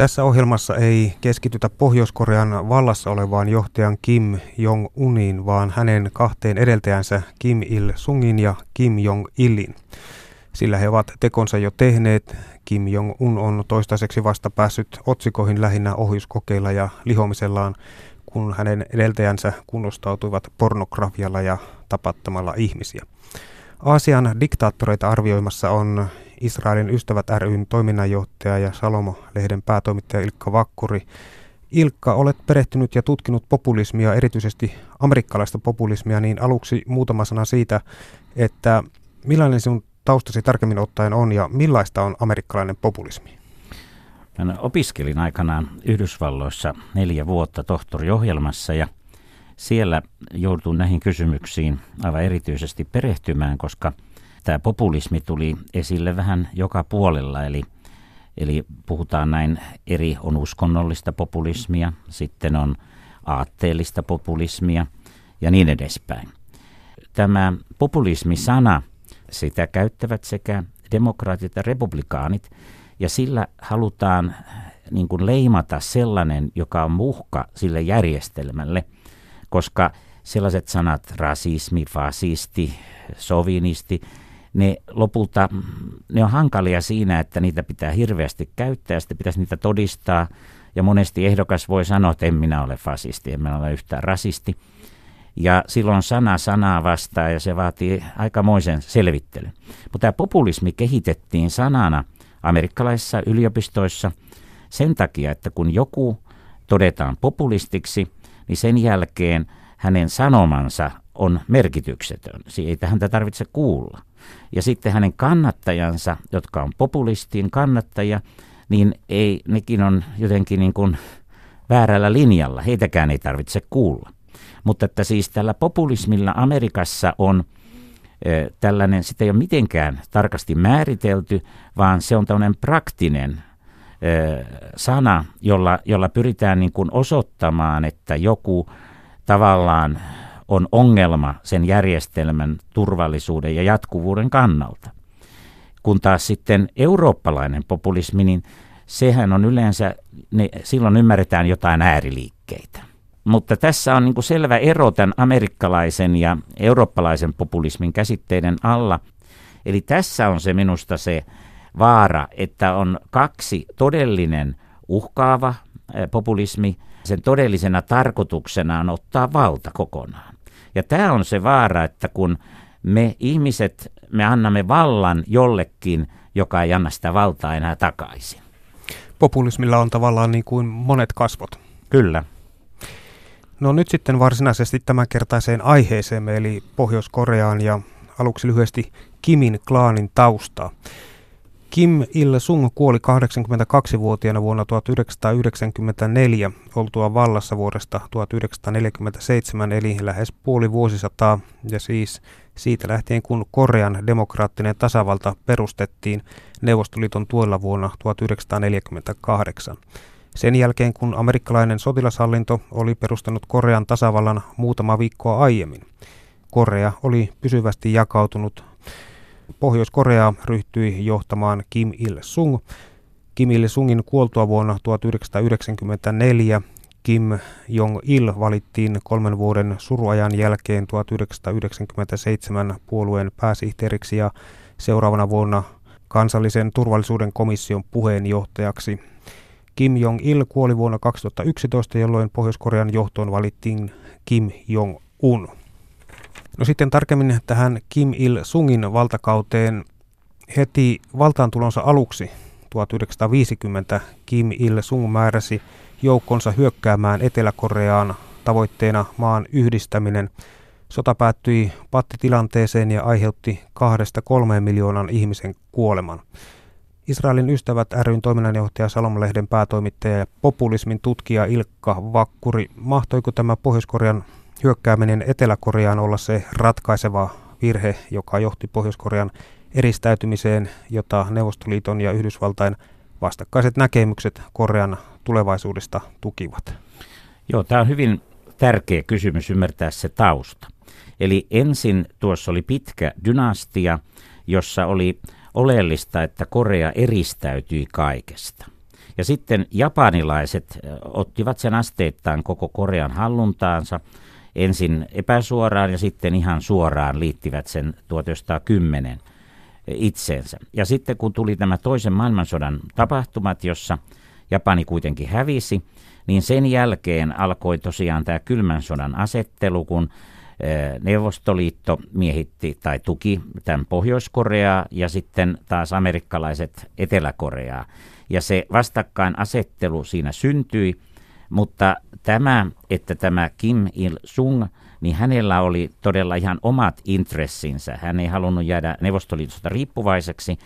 Tässä ohjelmassa ei keskitytä Pohjois-Korean vallassa olevaan johtajan Kim Jong-uniin, vaan hänen kahteen edeltäjänsä Kim Il-sungin ja Kim Jong-ilin. Sillä he ovat tekonsa jo tehneet. Kim Jong-un on toistaiseksi vasta päässyt otsikoihin lähinnä ohjuskokeilla ja lihomisellaan, kun hänen edeltäjänsä kunnostautuivat pornografialla ja tapattamalla ihmisiä. Aasian diktaattoreita arvioimassa on Israelin ystävät ry:n toiminnanjohtaja ja Salomo-lehden päätoimittaja Ilkka Vakkuri. Ilkka, olet perehtynyt ja tutkinut populismia, erityisesti amerikkalaista populismia, niin aluksi muutama sana siitä, että millainen sinun taustasi tarkemmin ottaen on ja millaista on amerikkalainen populismi? Mä opiskelin aikanaan Yhdysvalloissa 4 vuotta tohtoriohjelmassa ja siellä jouduin näihin kysymyksiin aivan erityisesti perehtymään, koska tämä populismi tuli esille vähän joka puolella, eli puhutaan näin eri, on uskonnollista populismia, sitten on aatteellista populismia ja niin edespäin. Tämä populismisana, sitä käyttävät sekä demokraatit ja republikaanit, ja sillä halutaan niin kuin leimata sellainen, joka on uhka sille järjestelmälle, koska sellaiset sanat rasismi, fasisti, sovinisti, ne on hankalia siinä, että niitä pitää hirveästi käyttää ja sitten pitäisi niitä todistaa. Ja monesti ehdokas voi sanoa, että en minä ole fasisti, en minä ole yhtään rasisti. Ja silloin sana sanaa vastaan ja se vaatii aikamoisen selvittelyn. Mutta tämä populismi kehitettiin sanana amerikkalaisissa yliopistoissa sen takia, että kun joku todetaan populistiksi, niin sen jälkeen hänen sanomansa on merkityksetön. Siitä häntä tarvitse kuulla. Ja sitten hänen kannattajansa, jotka on populistin kannattajia, niin nekin on jotenkin niin kuin väärällä linjalla. Heitäkään ei tarvitse kuulla. Mutta että siis tällä populismilla Amerikassa on tällainen, sitä ei ole mitenkään tarkasti määritelty, vaan se on tämmöinen praktinen sana, jolla pyritään niin kuin osoittamaan, että joku tavallaan on ongelma sen järjestelmän turvallisuuden ja jatkuvuuden kannalta. Kun taas sitten eurooppalainen populismi, niin sehän on yleensä, silloin ymmärretään jotain ääriliikkeitä. Mutta tässä on niin kuin selvä ero tämän amerikkalaisen ja eurooppalaisen populismin käsitteiden alla. Eli tässä on se minusta se vaara, että on kaksi todellinen uhkaava populismi. Sen todellisena tarkoituksena on ottaa valta kokonaan. Ja tämä on se vaara, että kun me ihmiset, me annamme vallan jollekin, joka ei anna sitä valtaa enää takaisin. Populismilla on tavallaan niin kuin monet kasvot. Kyllä. No nyt sitten varsinaisesti tämänkertaiseen aiheeseemme, eli Pohjois-Koreaan ja aluksi lyhyesti Kimin klaanin taustaa. Kim Il-sung kuoli 82-vuotiaana vuonna 1994 oltua vallassa vuodesta 1947, eli lähes puoli vuosisataa, ja siis siitä lähtien kun Korean demokraattinen tasavalta perustettiin Neuvostoliiton tuella vuonna 1948. Sen jälkeen kun amerikkalainen sotilashallinto oli perustanut Korean tasavallan muutama viikkoa aiemmin, Korea oli pysyvästi jakautunut. Pohjois-Korea ryhtyi johtamaan Kim Il-sung. Kim Il-sungin kuoltua vuonna 1994 Kim Jong-il valittiin 3 vuoden suruajan jälkeen 1997 puolueen pääsihteeriksi ja seuraavana vuonna kansallisen turvallisuuden komission puheenjohtajaksi. Kim Jong-il kuoli vuonna 2011, jolloin Pohjois-Korean johtoon valittiin Kim Jong-un. No sitten tarkemmin tähän Kim Il-sungin valtakauteen. Heti valtaantulonsa aluksi 1950 Kim Il-sung määräsi joukkonsa hyökkäämään Etelä-Koreaan, tavoitteena maan yhdistäminen. Sota päättyi pattitilanteeseen ja aiheutti 2-3 miljoonan ihmisen kuoleman. Israelin ystävät ry:n toiminnanjohtaja, Salomo-lehden päätoimittaja ja populismin tutkija Ilkka Vakkuri, mahtoiko tämä Pohjois-Korean hyökkääminen Etelä-Koreaan olla se ratkaiseva virhe, joka johti Pohjois-Korean eristäytymiseen, jota Neuvostoliiton ja Yhdysvaltain vastakkaiset näkemykset Korean tulevaisuudesta tukivat? Joo, tämä on hyvin tärkeä kysymys ymmärtää se tausta. Eli ensin tuossa oli pitkä dynastia, jossa oli oleellista, että Korea eristäytyi kaikesta. Ja sitten japanilaiset ottivat sen asteittain koko Korean halluntaansa. Ensin epäsuoraan ja sitten ihan suoraan liittivät sen 1910 itseensä. Ja sitten kun tuli nämä toisen maailmansodan tapahtumat, jossa Japani kuitenkin hävisi, niin sen jälkeen alkoi tosiaan tämä kylmän sodan asettelu, kun Neuvostoliitto miehitti tai tuki tämän Pohjois-Koreaa ja sitten taas amerikkalaiset Etelä-Koreaa. Ja se vastakkainasettelu siinä syntyi, mutta tämä Kim Il-sung, niin hänellä oli todella ihan omat intressinsä. Hän ei halunnut jäädä Neuvostoliitosta riippuvaiseksi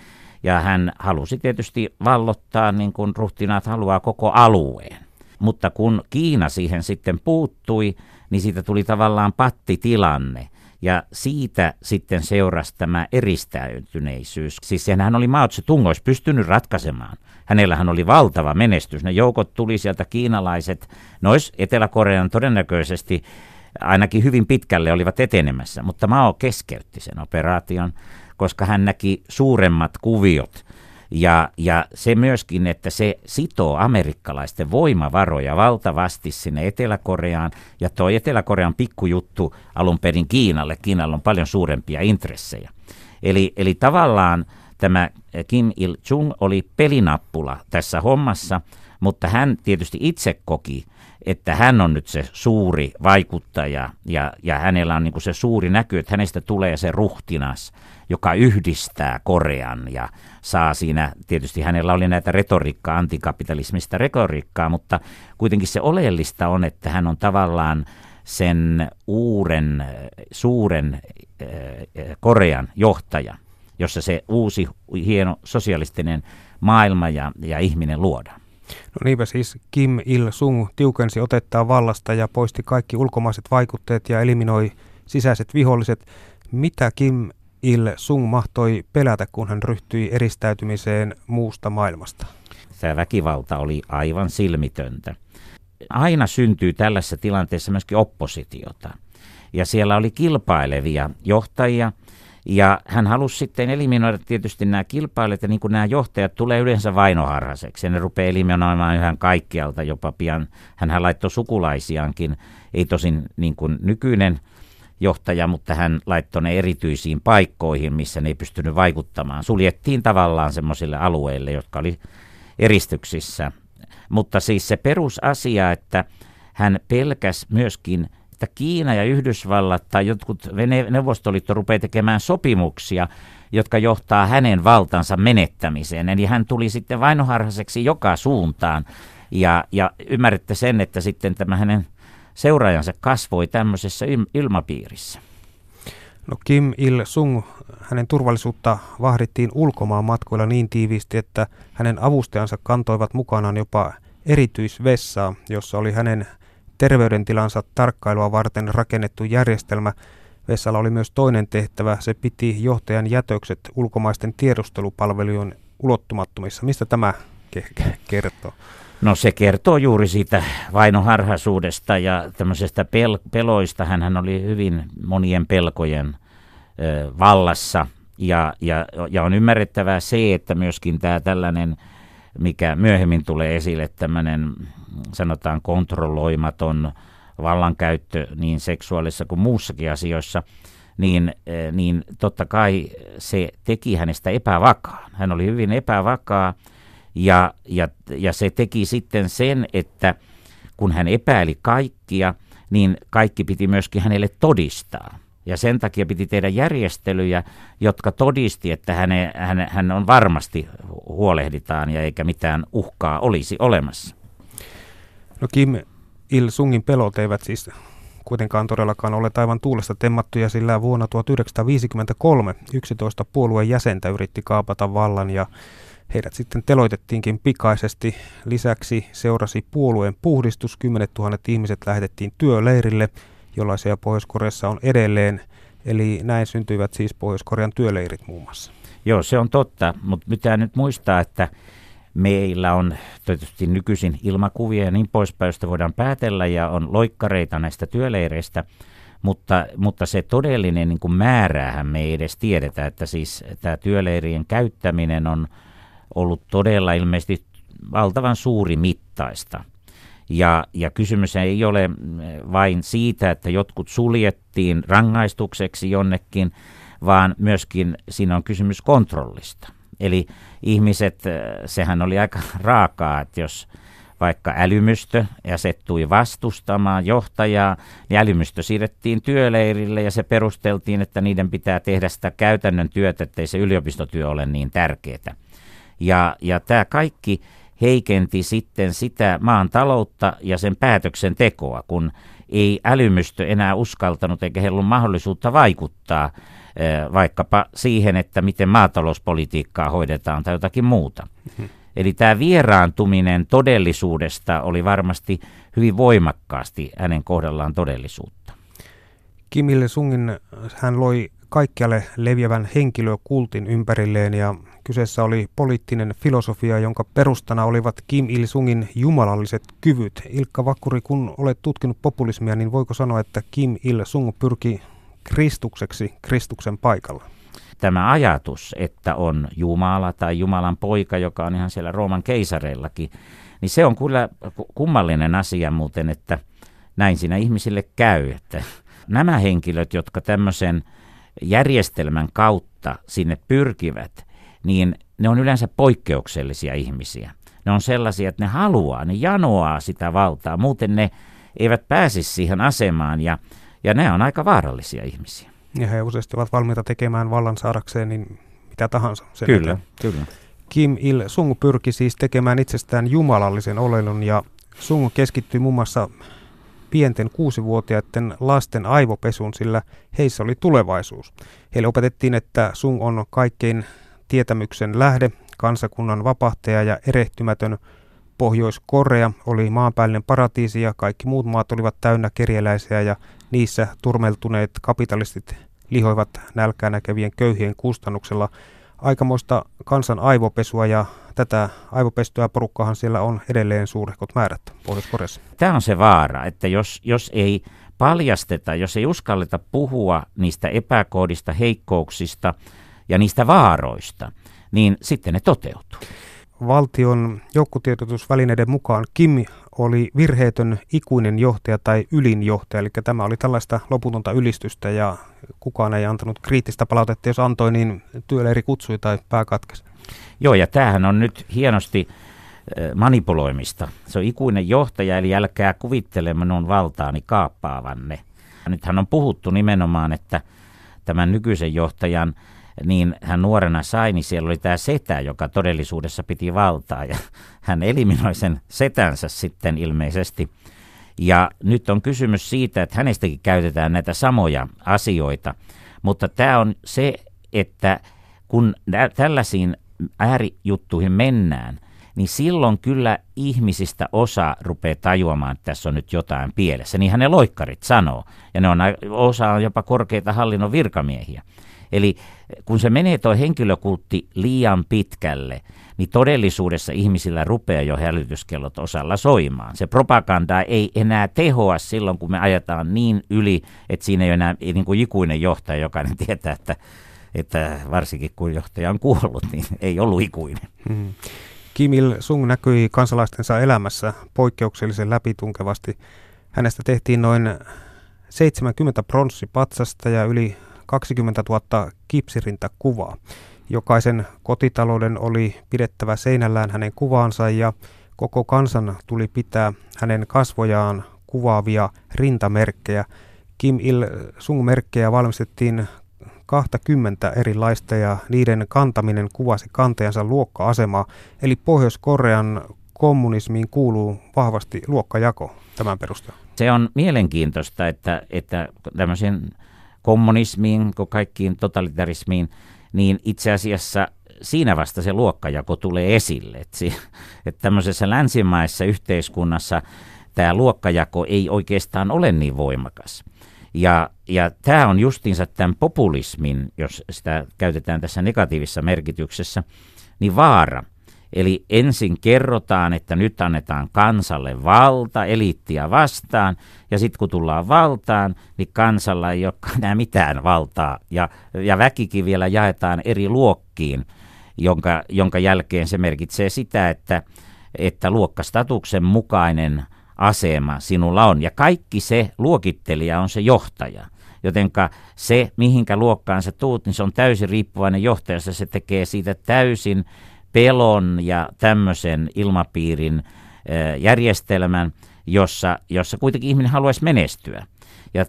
ja hän halusi tietysti vallottaa niin kuin ruhtinaat haluaa koko alueen. Mutta kun Kiina siihen sitten puuttui, niin siitä tuli tavallaan pattitilanne. Ja siitä sitten seurasi tämä eristäytyneisyys. Siis sehän oli Mao Tse Tung olisi pystynyt ratkaisemaan. Hänellähän oli valtava menestys. Ne joukot tuli sieltä kiinalaiset. Ne olisi Etelä-Korean todennäköisesti ainakin hyvin pitkälle olivat etenemässä. Mutta Mao keskeytti sen operaation, koska hän näki suuremmat kuviot. Ja se myöskin, että se sitoo amerikkalaisten voimavaroja valtavasti sinne Etelä-Koreaan. Ja tuo Etelä-Korean pikkujuttu alun perin Kiinalle. Kiinalla on paljon suurempia intressejä. Eli tavallaan tämä Kim Il-sung oli pelinappula tässä hommassa, mutta hän tietysti itse koki, että hän on nyt se suuri vaikuttaja ja hänellä on niin kuin se suuri näky, että hänestä tulee se ruhtinas, joka yhdistää Korean ja saa siinä, tietysti hänellä oli näitä retoriikkaa, antikapitalismista retoriikkaa, mutta kuitenkin se oleellista on, että hän on tavallaan sen uuden, suuren Korean johtaja, jossa se uusi, hieno sosialistinen maailma ja ihminen luodaan. No niinpä siis Kim Il-sung tiukensi otettaan vallasta ja poisti kaikki ulkomaiset vaikutteet ja eliminoi sisäiset viholliset. Mitä Kim Il-sung mahtoi pelätä, kun hän ryhtyi eristäytymiseen muusta maailmasta? Tämä väkivalta oli aivan silmitöntä. Aina syntyy tällaisessa tilanteessa myöskin oppositiota. Ja siellä oli kilpailevia johtajia. Ja hän halusi sitten eliminoida tietysti nämä kilpailijat, ja niin kuin nämä johtajat tulee yleensä vainoharhaiseksi, ja ne rupeaa eliminoimaan yhä kaikkialta jopa pian. Hänhän laittoi sukulaisiaankin, ei tosin niin kuin nykyinen johtaja, mutta hän laittoi ne erityisiin paikkoihin, missä ne ei pystynyt vaikuttamaan. Suljettiin tavallaan semmoisille alueille, jotka oli eristyksissä. Mutta siis se perusasia, että hän pelkäsi myöskin, että Kiina ja Yhdysvallat tai jotkut Neuvostoliitto rupeaa tekemään sopimuksia, jotka johtaa hänen valtansa menettämiseen. Eli hän tuli sitten vainoharhaiseksi joka suuntaan ja ymmärrätte sen, että sitten tämä hänen seuraajansa kasvoi tämmöisessä ilmapiirissä. No Kim Il-sung, hänen turvallisuutta vahdittiin ulkomaan matkoilla niin tiiviisti, että hänen avustajansa kantoivat mukanaan jopa erityisvessaa, jossa oli hänen terveydentilansa tarkkailua varten rakennettu järjestelmä. Vessalla oli myös toinen tehtävä. Se piti johtajan jätökset ulkomaisten tiedustelupalvelujen ulottumattomissa. Mistä tämä kertoo? No se kertoo juuri siitä vainoharhaisuudesta ja tämmöisestä peloista. Hänhän oli hyvin monien pelkojen vallassa. Ja on ymmärrettävää se, että myöskin tämä tällainen, mikä myöhemmin tulee esille, tämmöinen sanotaan kontrolloimaton vallankäyttö niin seksuaalisessa kuin muussakin asioissa, niin totta kai se teki hänestä epävakaan. Hän oli hyvin epävakaa ja se teki sitten sen, että kun hän epäili kaikkia, niin kaikki piti myöskin hänelle todistaa. Ja sen takia piti tehdä järjestelyjä, jotka todisti, että hän on varmasti huolehditaan ja eikä mitään uhkaa olisi olemassa. No Kim Il-sungin pelot eivät siis kuitenkaan todellakaan ole aivan tuulesta temmattuja, sillä vuonna 1953 11 puolueen jäsentä yritti kaapata vallan ja heidät sitten teloitettiinkin pikaisesti. Lisäksi seurasi puolueen puhdistus, 10 000 ihmiset lähetettiin työleirille, jollaisia Pohjois-Koreassa on edelleen. Eli näin syntyivät siis Pohjois-Korean työleirit muun muassa. Joo, se on totta, mutta pitää nyt muistaa, että meillä on tietysti nykyisin ilmakuvia ja niin poispäin, josta voidaan päätellä ja on loikkareita näistä työleireistä, mutta se todellinen niin kuin määräähän me ei edes tiedetä, että siis tämä työleirien käyttäminen on ollut todella ilmeisesti valtavan suurimittaista. Ja kysymys ei ole vain siitä, että jotkut suljettiin rangaistukseksi jonnekin, vaan myöskin siinä on kysymys kontrollista. Eli ihmiset, sehän oli aika raakaa, että jos vaikka älymystö asettui vastustamaan johtajaa, niin älymystö siirrettiin työleirille ja se perusteltiin, että niiden pitää tehdä sitä käytännön työtä, ettei se yliopistotyö ole niin tärkeää. Ja tämä kaikki heikenti sitten sitä maan taloutta ja sen päätöksentekoa, kun ei älymystö enää uskaltanut eikä heillä ollut mahdollisuutta vaikuttaa vaikkapa siihen, että miten maatalouspolitiikkaa hoidetaan tai jotakin muuta. Eli tämä vieraantuminen todellisuudesta oli varmasti hyvin voimakkaasti hänen kohdallaan todellisuutta. Kim Il-sungin hän loi kaikkialle leviävän henkilökultin ympärilleen ja kyseessä oli poliittinen filosofia, jonka perustana olivat Kim Il-sungin jumalalliset kyvyt. Ilkka Vakkuri, kun olet tutkinut populismia, niin voiko sanoa, että Kim Il-sung pyrki Kristukseksi Kristuksen paikalla? Tämä ajatus, että on Jumala tai Jumalan poika, joka on ihan siellä Rooman keisareillakin, niin se on kyllä kummallinen asia muuten, että näin siinä ihmisille käy. Että nämä henkilöt, jotka tämmöisen järjestelmän kautta sinne pyrkivät, niin ne on yleensä poikkeuksellisia ihmisiä. Ne on sellaisia, että ne haluaa, ne janoaa sitä valtaa, muuten ne eivät pääsisi siihen asemaan ja nämä on aika vaarallisia ihmisiä. Ja he useasti ovat valmiita tekemään vallan saadakseen niin mitä tahansa. Kyllä. Kim Il-sung pyrki siis tekemään itsestään jumalallisen oleilun ja Sung keskittyi muun muassa pienten 6-vuotiaiden lasten aivopesuun, sillä heissä oli tulevaisuus. Heille opetettiin, että Sung on kaikkein tietämyksen lähde, kansakunnan vapahtaja ja erehtymätön. Pohjois-Korea oli maanpäällinen paratiisi ja kaikki muut maat olivat täynnä kerjäläisiä ja niissä turmeltuneet kapitalistit lihoivat nälkää näkevien köyhien kustannuksella. Aikamoista kansan aivopesua ja tätä aivopestyä porukkahan siellä on edelleen suurehkot määrät Pohjois-Koreassa. Tämä on se vaara, että jos ei paljasteta, jos ei uskalleta puhua niistä epäkohdista, heikkouksista ja niistä vaaroista, niin sitten ne toteutuu. Valtion joukkotiedotusvälineiden mukaan Kim oli virheetön ikuinen johtaja tai ylinjohtaja, eli tämä oli tällaista loputonta ylistystä ja kukaan ei antanut kriittistä palautetta, jos antoi, niin työleiri kutsui tai pää katkesi. Joo, ja tämähän on nyt hienosti manipuloimista. Se on ikuinen johtaja, eli älkää kuvittele minun valtaani kaappaavanne. Nythän on puhuttu nimenomaan, että tämän nykyisen johtajan niin hän nuorena sai, niin siellä oli tämä setä, joka todellisuudessa piti valtaa ja hän eliminoi sen setänsä sitten ilmeisesti. Ja nyt on kysymys siitä, että hänestäkin käytetään näitä samoja asioita, mutta tämä on se, että kun tällaisiin äärijuttuihin mennään, niin silloin kyllä ihmisistä osa rupeaa tajuamaan, että tässä on nyt jotain pielessä. Niinhän ne loikkarit sanoo ja ne on, osa on jopa korkeita hallinnon virkamiehiä. Eli kun se menee tuo henkilökultti liian pitkälle, niin todellisuudessa ihmisillä rupeaa jo hälytyskellot osalla soimaan. Se propaganda ei enää tehoa silloin, kun me ajetaan niin yli, että siinä ei ole enää niin kuin ikuinen johtaja, jokainen tietää, että varsinkin kun johtaja on kuollut, niin ei ollut ikuinen. Kim Il-sung näkyi kansalaistensa elämässä poikkeuksellisen läpitunkevasti. Hänestä tehtiin noin 70 pronssipatsasta ja yli 20 000 kipsirintakuvaa. Jokaisen kotitalouden oli pidettävä seinällään hänen kuvaansa ja koko kansan tuli pitää hänen kasvojaan kuvaavia rintamerkkejä. Kim Il-sung-merkkejä valmistettiin 20 erilaista ja niiden kantaminen kuvasi kantajansa luokka-asemaa. Eli Pohjois-Korean kommunismiin kuuluu vahvasti luokkajako tämän perusteella. Se on mielenkiintoista, että tämmöisen kommunismiin kuin kaikkiin totalitarismiin, niin itse asiassa siinä vasta se luokkajako tulee esille. Että tämmöisessä länsimaisessa yhteiskunnassa tämä luokkajako ei oikeastaan ole niin voimakas. Ja tämä on justiinsa tämän populismin, jos sitä käytetään tässä negatiivisessa merkityksessä, niin vaara. Eli ensin kerrotaan, että nyt annetaan kansalle valta, eliittiä vastaan, ja sitten kun tullaan valtaan, niin kansalla ei ole enää mitään valtaa, ja väkikin vielä jaetaan eri luokkiin, jonka jälkeen se merkitsee sitä, että että luokkastatuksen mukainen asema sinulla on. Ja kaikki se luokittelija on se johtaja. Jotenka se, mihinkä luokkaan sä tuut, niin se on täysin riippuvainen johtajasta. Se tekee siitä täysin pelon ja tämmöisen ilmapiirin järjestelmän, jossa kuitenkin ihminen haluaisi menestyä. Ja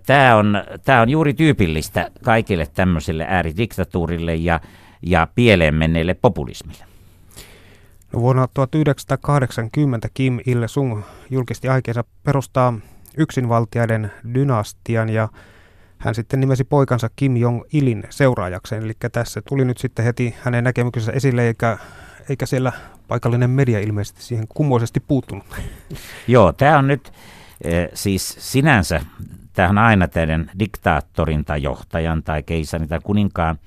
tämä on juuri tyypillistä kaikille tämmöiselle ääridiktatuurille ja pieleen menneelle populismille. No, vuonna 1980 Kim Il-sung julkisti aikeensa perustaa yksinvaltiaiden dynastian ja hän sitten nimesi poikansa Kim Jong-ilin seuraajakseen. Eli tässä tuli nyt sitten heti hänen näkemyksensä esille eikä siellä paikallinen media ilmeisesti siihen kummoisesti puuttunut. Joo, tämä on nyt siis sinänsä, tämä on aina tämän diktaattorin tai johtajan tai keisarin tai kuninkaan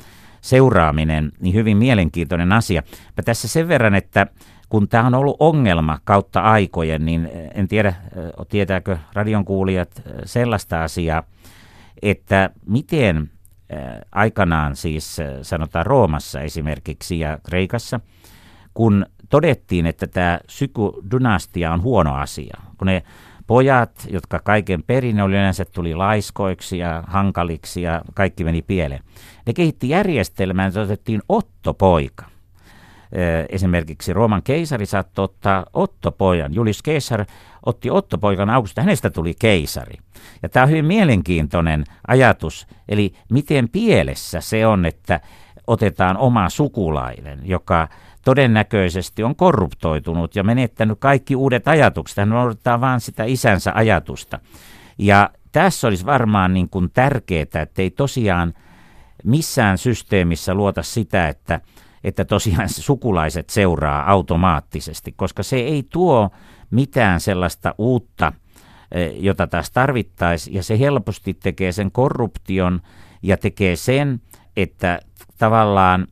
seuraaminen, niin hyvin mielenkiintoinen asia. Mä tässä sen verran, että kun tämä on ollut ongelma kautta aikojen, niin en tiedä, tietääkö radion kuulijat sellaista asiaa, että miten aikanaan siis sanotaan Roomassa esimerkiksi ja Kreikassa, kun todettiin, että tämä sykudynastia on huono asia, kun ne pojat, jotka kaiken perin oli yleensä, tuli laiskoiksi ja hankaliksi ja kaikki meni pieleen. Ne kehitti järjestelmään, että otettiin ottopoika. Esimerkiksi Rooman keisari saattoi ottaa ottopojan. Julius Caesar otti ottopoikan Augusta, hänestä tuli keisari. Ja tämä on hyvin mielenkiintoinen ajatus, eli miten pielessä se on, että otetaan oma sukulainen, joka todennäköisesti on korruptoitunut ja menettänyt kaikki uudet ajatukset. Hän noudattaa vain sitä isänsä ajatusta. Ja tässä olisi varmaan niin kuin tärkeää, että ei tosiaan missään systeemissä luota sitä, että tosiaan sukulaiset seuraa automaattisesti, koska se ei tuo mitään sellaista uutta, jota taas tarvittaisiin. Ja se helposti tekee sen korruption ja tekee sen, että tavallaan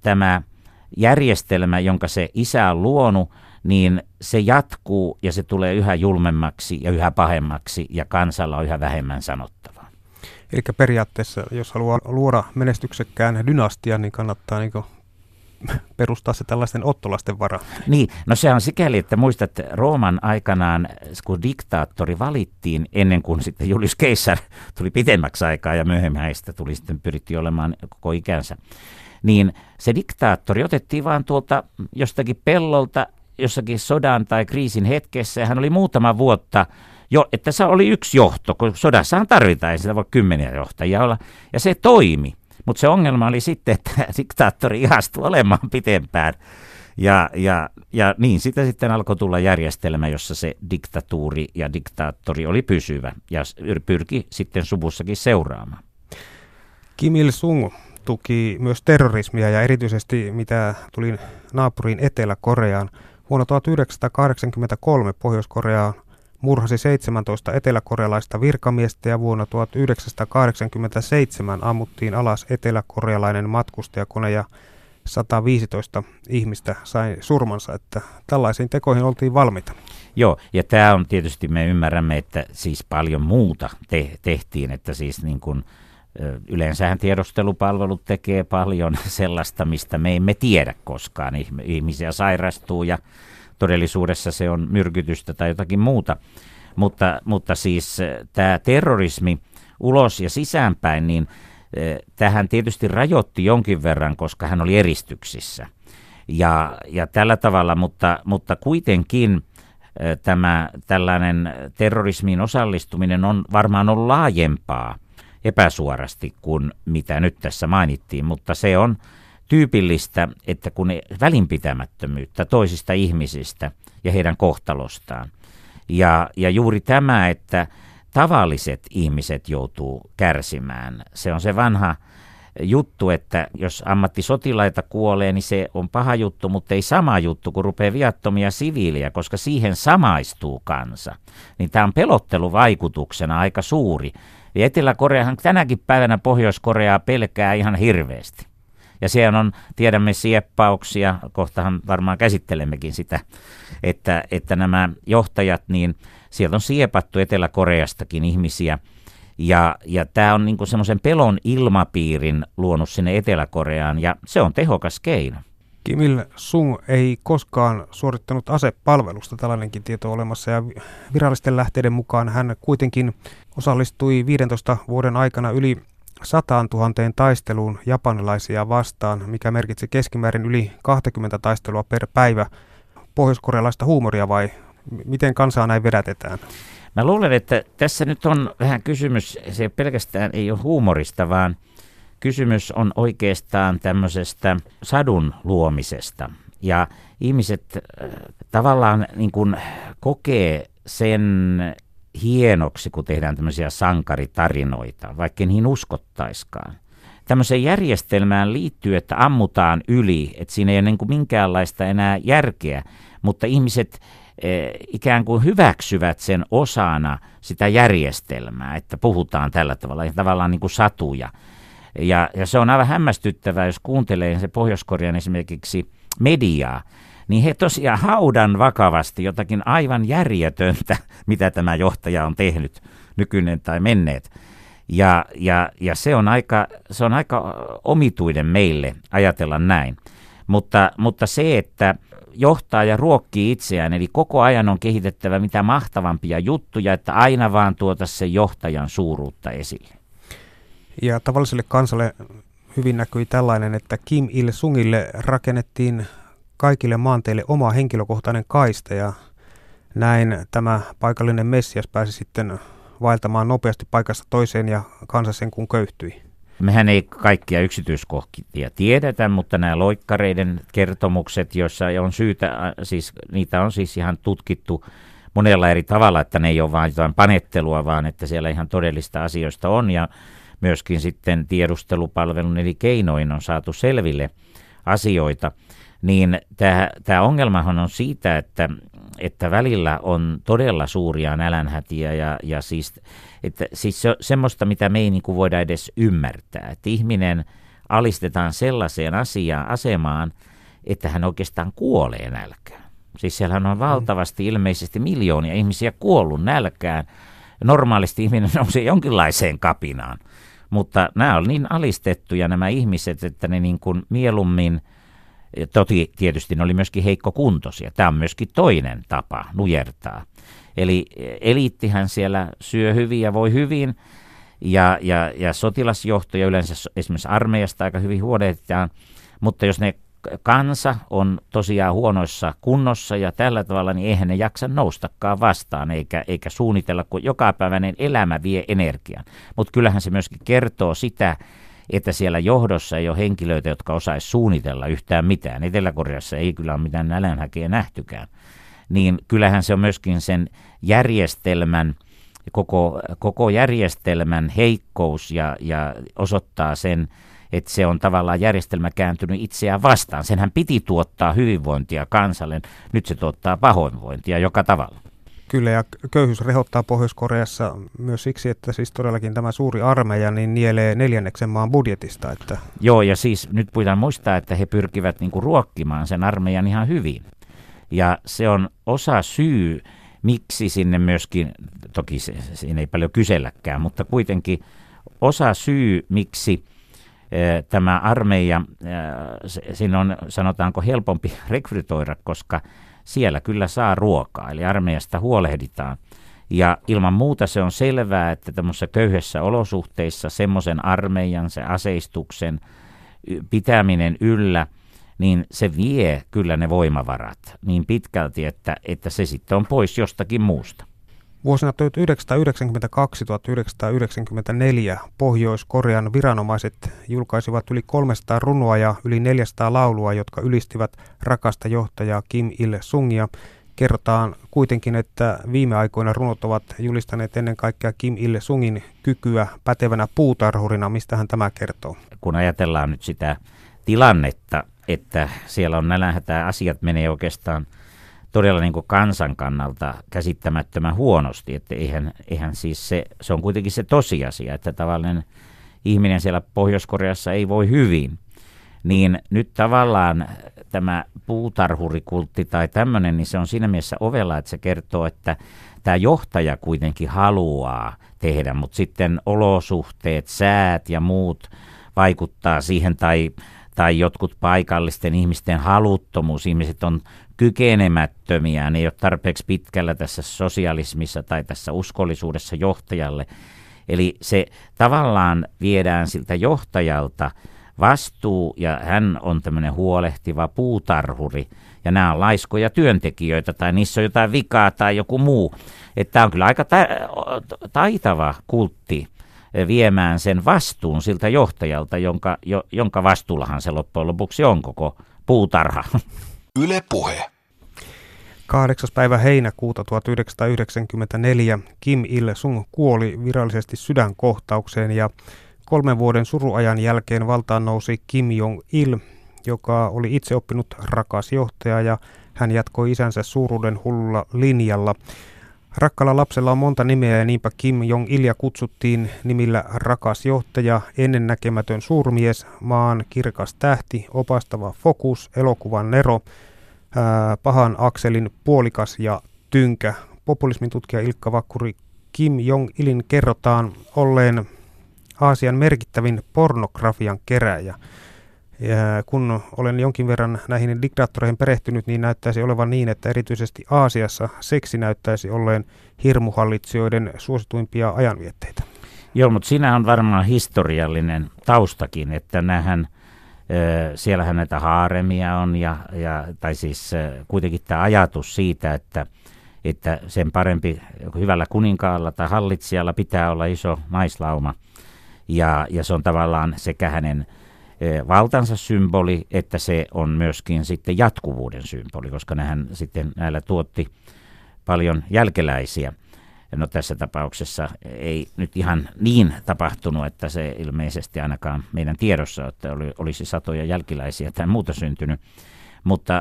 tämä järjestelmä, jonka se isä on luonut, niin se jatkuu ja se tulee yhä julmemmaksi ja yhä pahemmaksi ja kansalla on yhä vähemmän sanottavaa. Eli periaatteessa, jos haluaa luoda menestyksekkään dynastian, niin kannattaa niin perustaa se tällaisten ottolasten varaan. Niin, no se on sikäli, että muistat Rooman aikanaan, kun diktaattori valittiin ennen kuin sitten Julius Caesar tuli pitemmäksi aikaa ja myöhemmin häistä tuli sitten pyrittiin olemaan koko ikänsä. Niin se diktaattori otettiin vaan tuolta jostakin pellolta, jossakin sodan tai kriisin hetkessä, ja hän oli muutama vuotta jo, että se oli yksi johto, kun sodassahan tarvitaan, ei sitä voi 10 johtajia olla, ja se toimi. Mutta se ongelma oli sitten, että diktaattori ihastui olemaan pitempään, ja niin sitten alkoi tulla järjestelmä, jossa se diktatuuri ja diktaattori oli pysyvä, ja pyrki sitten suvussakin seuraamaan. Kim Il-sung tuki myös terrorismia ja erityisesti mitä tuli naapuriin Etelä-Koreaan. Vuonna 1983 Pohjois-Korea murhasi 17 eteläkorealaista virkamiestä ja vuonna 1987 ammuttiin alas eteläkorealainen matkustajakone ja 115 ihmistä sai surmansa, että tällaisiin tekoihin oltiin valmiita. Joo, ja tämä on tietysti, me ymmärrämme, että siis paljon muuta tehtiin, että siis niin kuin yleensähän tiedostelupalvelut tekee paljon sellaista, mistä me emme tiedä koskaan. Ihmisiä sairastuu ja todellisuudessa se on myrkytystä tai jotakin muuta. Mutta siis tämä terrorismi ulos ja sisäänpäin, niin tähän tietysti rajoitti jonkin verran, koska hän oli eristyksissä. Ja tällä tavalla, mutta kuitenkin tämä tällainen terrorismiin osallistuminen on varmaan ollut laajempaa epäsuorasti kuin mitä nyt tässä mainittiin, mutta se on tyypillistä, että kun välinpitämättömyyttä toisista ihmisistä ja heidän kohtalostaan. Ja juuri tämä, että tavalliset ihmiset joutuu kärsimään. Se on se vanha juttu, että jos ammattisotilaita kuolee, niin se on paha juttu, mutta ei sama juttu, kun rupeaa viattomia siviiliä, koska siihen samaistuu kansa. Niin tämä on pelotteluvaikutuksena aika suuri. Ja Etelä-Koreahan tänäkin päivänä Pohjois-Koreaa pelkää ihan hirveästi. Ja siellä on, tiedämme sieppauksia, kohtahan varmaan käsittelemmekin sitä, että nämä johtajat, niin sieltä on siepattu Etelä-Koreastakin ihmisiä. Ja tämä on niin kuin semmoisen pelon ilmapiirin luonut sinne Etelä-Koreaan ja se on tehokas keino. Kim Il-sung ei koskaan suorittanut asepalvelusta, tällainenkin tieto olemassa, ja virallisten lähteiden mukaan hän kuitenkin osallistui 15 vuoden aikana yli 100 000 taisteluun japanilaisia vastaan, mikä merkitsi keskimäärin yli 20 taistelua per päivä. Pohjois-korealaista huumoria vai miten kansaa näin vedätetään? Mä luulen, että tässä nyt on vähän kysymys, se pelkästään ei ole huumorista, vaan kysymys on oikeastaan tämmöisestä sadun luomisesta. Ja ihmiset tavallaan niin kuin kokee sen hienoksi, kun tehdään tämmöisiä sankaritarinoita, vaikka niihin uskottaiskaan. Tämmöiseen järjestelmään liittyy, että ammutaan yli, että siinä ei ole niin kuin minkäänlaista enää järkeä, mutta ihmiset ikään kuin hyväksyvät sen osana sitä järjestelmää, että puhutaan tällä tavalla, tavallaan niin kuin satuja. Ja se on aivan hämmästyttävää, jos kuuntelee se Pohjois-Korean esimerkiksi mediaa, niin he tosiaan haudan vakavasti jotakin aivan järjetöntä, mitä tämä johtaja on tehnyt, nykyinen tai menneet. Ja se on aika omituinen meille ajatella näin. Mutta se, että johtaa ja ruokkii itseään, eli koko ajan on kehitettävä mitä mahtavampia juttuja, että aina vaan tuota se johtajan suuruutta esille. Ja tavalliselle kansalle hyvin näkyi tällainen, että Kim Il-sungille rakennettiin kaikille maanteille oma henkilökohtainen kaista, ja näin tämä paikallinen messias pääsi sitten vaeltamaan nopeasti paikasta toiseen ja kansa sen kun köyhtyi. Mehän ei kaikkia yksityiskohtia tiedetä, mutta nämä loikkareiden kertomukset, joissa on syytä, siis niitä on siis ihan tutkittu monella eri tavalla, että ne ei ole vain jotain panettelua, vaan että siellä ihan todellista asioista on, ja myöskin sitten tiedustelupalvelun eli keinoin on saatu selville asioita, niin tämä ongelmahan on siitä, että välillä on todella suuria nälänhätiä ja siis semmoista, mitä me ei niin kuin voida edes ymmärtää. Että ihminen alistetaan sellaiseen asemaan, että hän oikeastaan kuolee nälkään. Siis siellähän on valtavasti ilmeisesti miljoonia ihmisiä kuollut nälkään. Normaalisti ihminen nousee jonkinlaiseen kapinaan, mutta nämä on niin alistettuja nämä ihmiset, että ne niin kuin mieluummin, tietysti ne oli myöskin heikkokuntoisia. Tämä on myöskin toinen tapa nujertaa. Eli eliittihän siellä syö hyvin ja voi hyvin, ja sotilasjohtoja yleensä esimerkiksi armeijasta aika hyvin huolehditaan, mutta jos ne kansa on tosiaan huonoissa kunnossa ja tällä tavalla, niin eihän ne jaksa noustakaan vastaan eikä suunnitella, kun jokapäiväinen elämä vie energian. Mutta kyllähän se myöskin kertoo sitä, että siellä johdossa ei ole henkilöitä, jotka osaisi suunnitella yhtään mitään. Etelä-Koreassa ei kyllä ole mitään nälänhäkeä nähtykään. Niin kyllähän se on myöskin sen järjestelmän, koko järjestelmän heikkous ja osoittaa sen, että se on tavallaan järjestelmä kääntynyt itseään vastaan. Senhän piti tuottaa hyvinvointia kansalle, nyt se tuottaa pahoinvointia joka tavalla. Kyllä, ja köyhyys rehottaa Pohjois-Koreassa myös siksi, että siis todellakin tämä suuri armeija niin nielee 4% maan budjetista. Että joo, ja siis nyt pitää muistaa, että he pyrkivät niin kuin ruokkimaan sen armeijan ihan hyvin. Ja se on osa syy, miksi sinne myöskin, toki siinä ei paljon kyselläkään, mutta kuitenkin osa syy, miksi tämä armeija, siinä on sanotaanko helpompi rekrytoida, koska siellä kyllä saa ruokaa, eli armeijasta huolehditaan. Ja ilman muuta se on selvää, että tämmöisessä köyhässä olosuhteissa semmoisen armeijan, se aseistuksen pitäminen yllä, niin se vie kyllä ne voimavarat niin pitkälti, että se sitten on pois jostakin muusta. Vuosina 1992-1994 Pohjois-Korean viranomaiset julkaisivat yli 300 runoa ja yli 400 laulua, jotka ylistivät rakasta johtajaa Kim Il-sungia. Kerrotaan kuitenkin, että viime aikoina runot ovat julistaneet ennen kaikkea Kim Il-sungin kykyä pätevänä puutarhurina. Mistähän tämä kertoo? Kun ajatellaan nyt sitä tilannetta, että siellä on nälänhätää, asiat menee oikeastaan todella niin kuin kansan kannalta käsittämättömän huonosti, että eihän siis se on kuitenkin se tosiasia, että tavallinen ihminen siellä Pohjois-Koreassa ei voi hyvin, niin nyt tavallaan tämä puutarhurikultti tai tämmöinen, niin se on siinä mielessä ovella, että se kertoo, että tämä johtaja kuitenkin haluaa tehdä, mutta sitten olosuhteet, säät ja muut vaikuttaa siihen tai tai jotkut paikallisten ihmisten haluttomuus. Ihmiset on kykenemättömiä, ne ei ole tarpeeksi pitkällä tässä sosialismissa tai tässä uskollisuudessa johtajalle. Eli se tavallaan viedään siltä johtajalta vastuu, ja hän on tämmöinen huolehtiva puutarhuri, ja nämä on laiskoja työntekijöitä, tai niissä on jotain vikaa tai joku muu. Että tämä on kyllä aika taitava kultti viemään sen vastuun siltä johtajalta, jonka vastuullahan se loppujen lopuksi on koko puutarha. Yle Puhe. 8. päivä heinäkuuta 1994 Kim Il-sung kuoli virallisesti sydänkohtaukseen, ja 3 vuoden suruajan jälkeen valtaan nousi Kim Jong-il, joka oli itse oppinut rakas johtaja, ja hän jatkoi isänsä suuruuden hullulla linjalla. Rakkalla lapsella on monta nimeä, ja niinpä Kim Jong-ilia kutsuttiin nimillä rakas johtaja, ennennäkemätön suurmies, maan kirkas tähti, opastava fokus, elokuvan nero, pahan akselin puolikas ja tynkä. Populismin tutkija Ilkka Vakkuri, Kim Jong-ilin kerrotaan olleen Aasian merkittävin pornografian kerääjä. Ja kun olen jonkin verran näihin diktaattoreihin perehtynyt, niin näyttäisi olevan niin, että erityisesti Aasiassa seksi näyttäisi olleen hirmuhallitsijoiden suosituimpia ajanvietteitä. Joo, mutta siinä on varmaan historiallinen taustakin, että siellähän näitä haaremia on, kuitenkin tämä ajatus siitä, että sen parempi hyvällä kuninkaalla tai hallitsijalla pitää olla iso naislauma, ja se on tavallaan sekä hänen valtansa symboli, että se on myöskin sitten jatkuvuuden symboli, koska nehän sitten näillä tuotti paljon jälkeläisiä. No tässä tapauksessa ei nyt ihan niin tapahtunut, että se ilmeisesti ainakaan meidän tiedossa, että olisi satoja jälkeläisiä tai muuta syntynyt.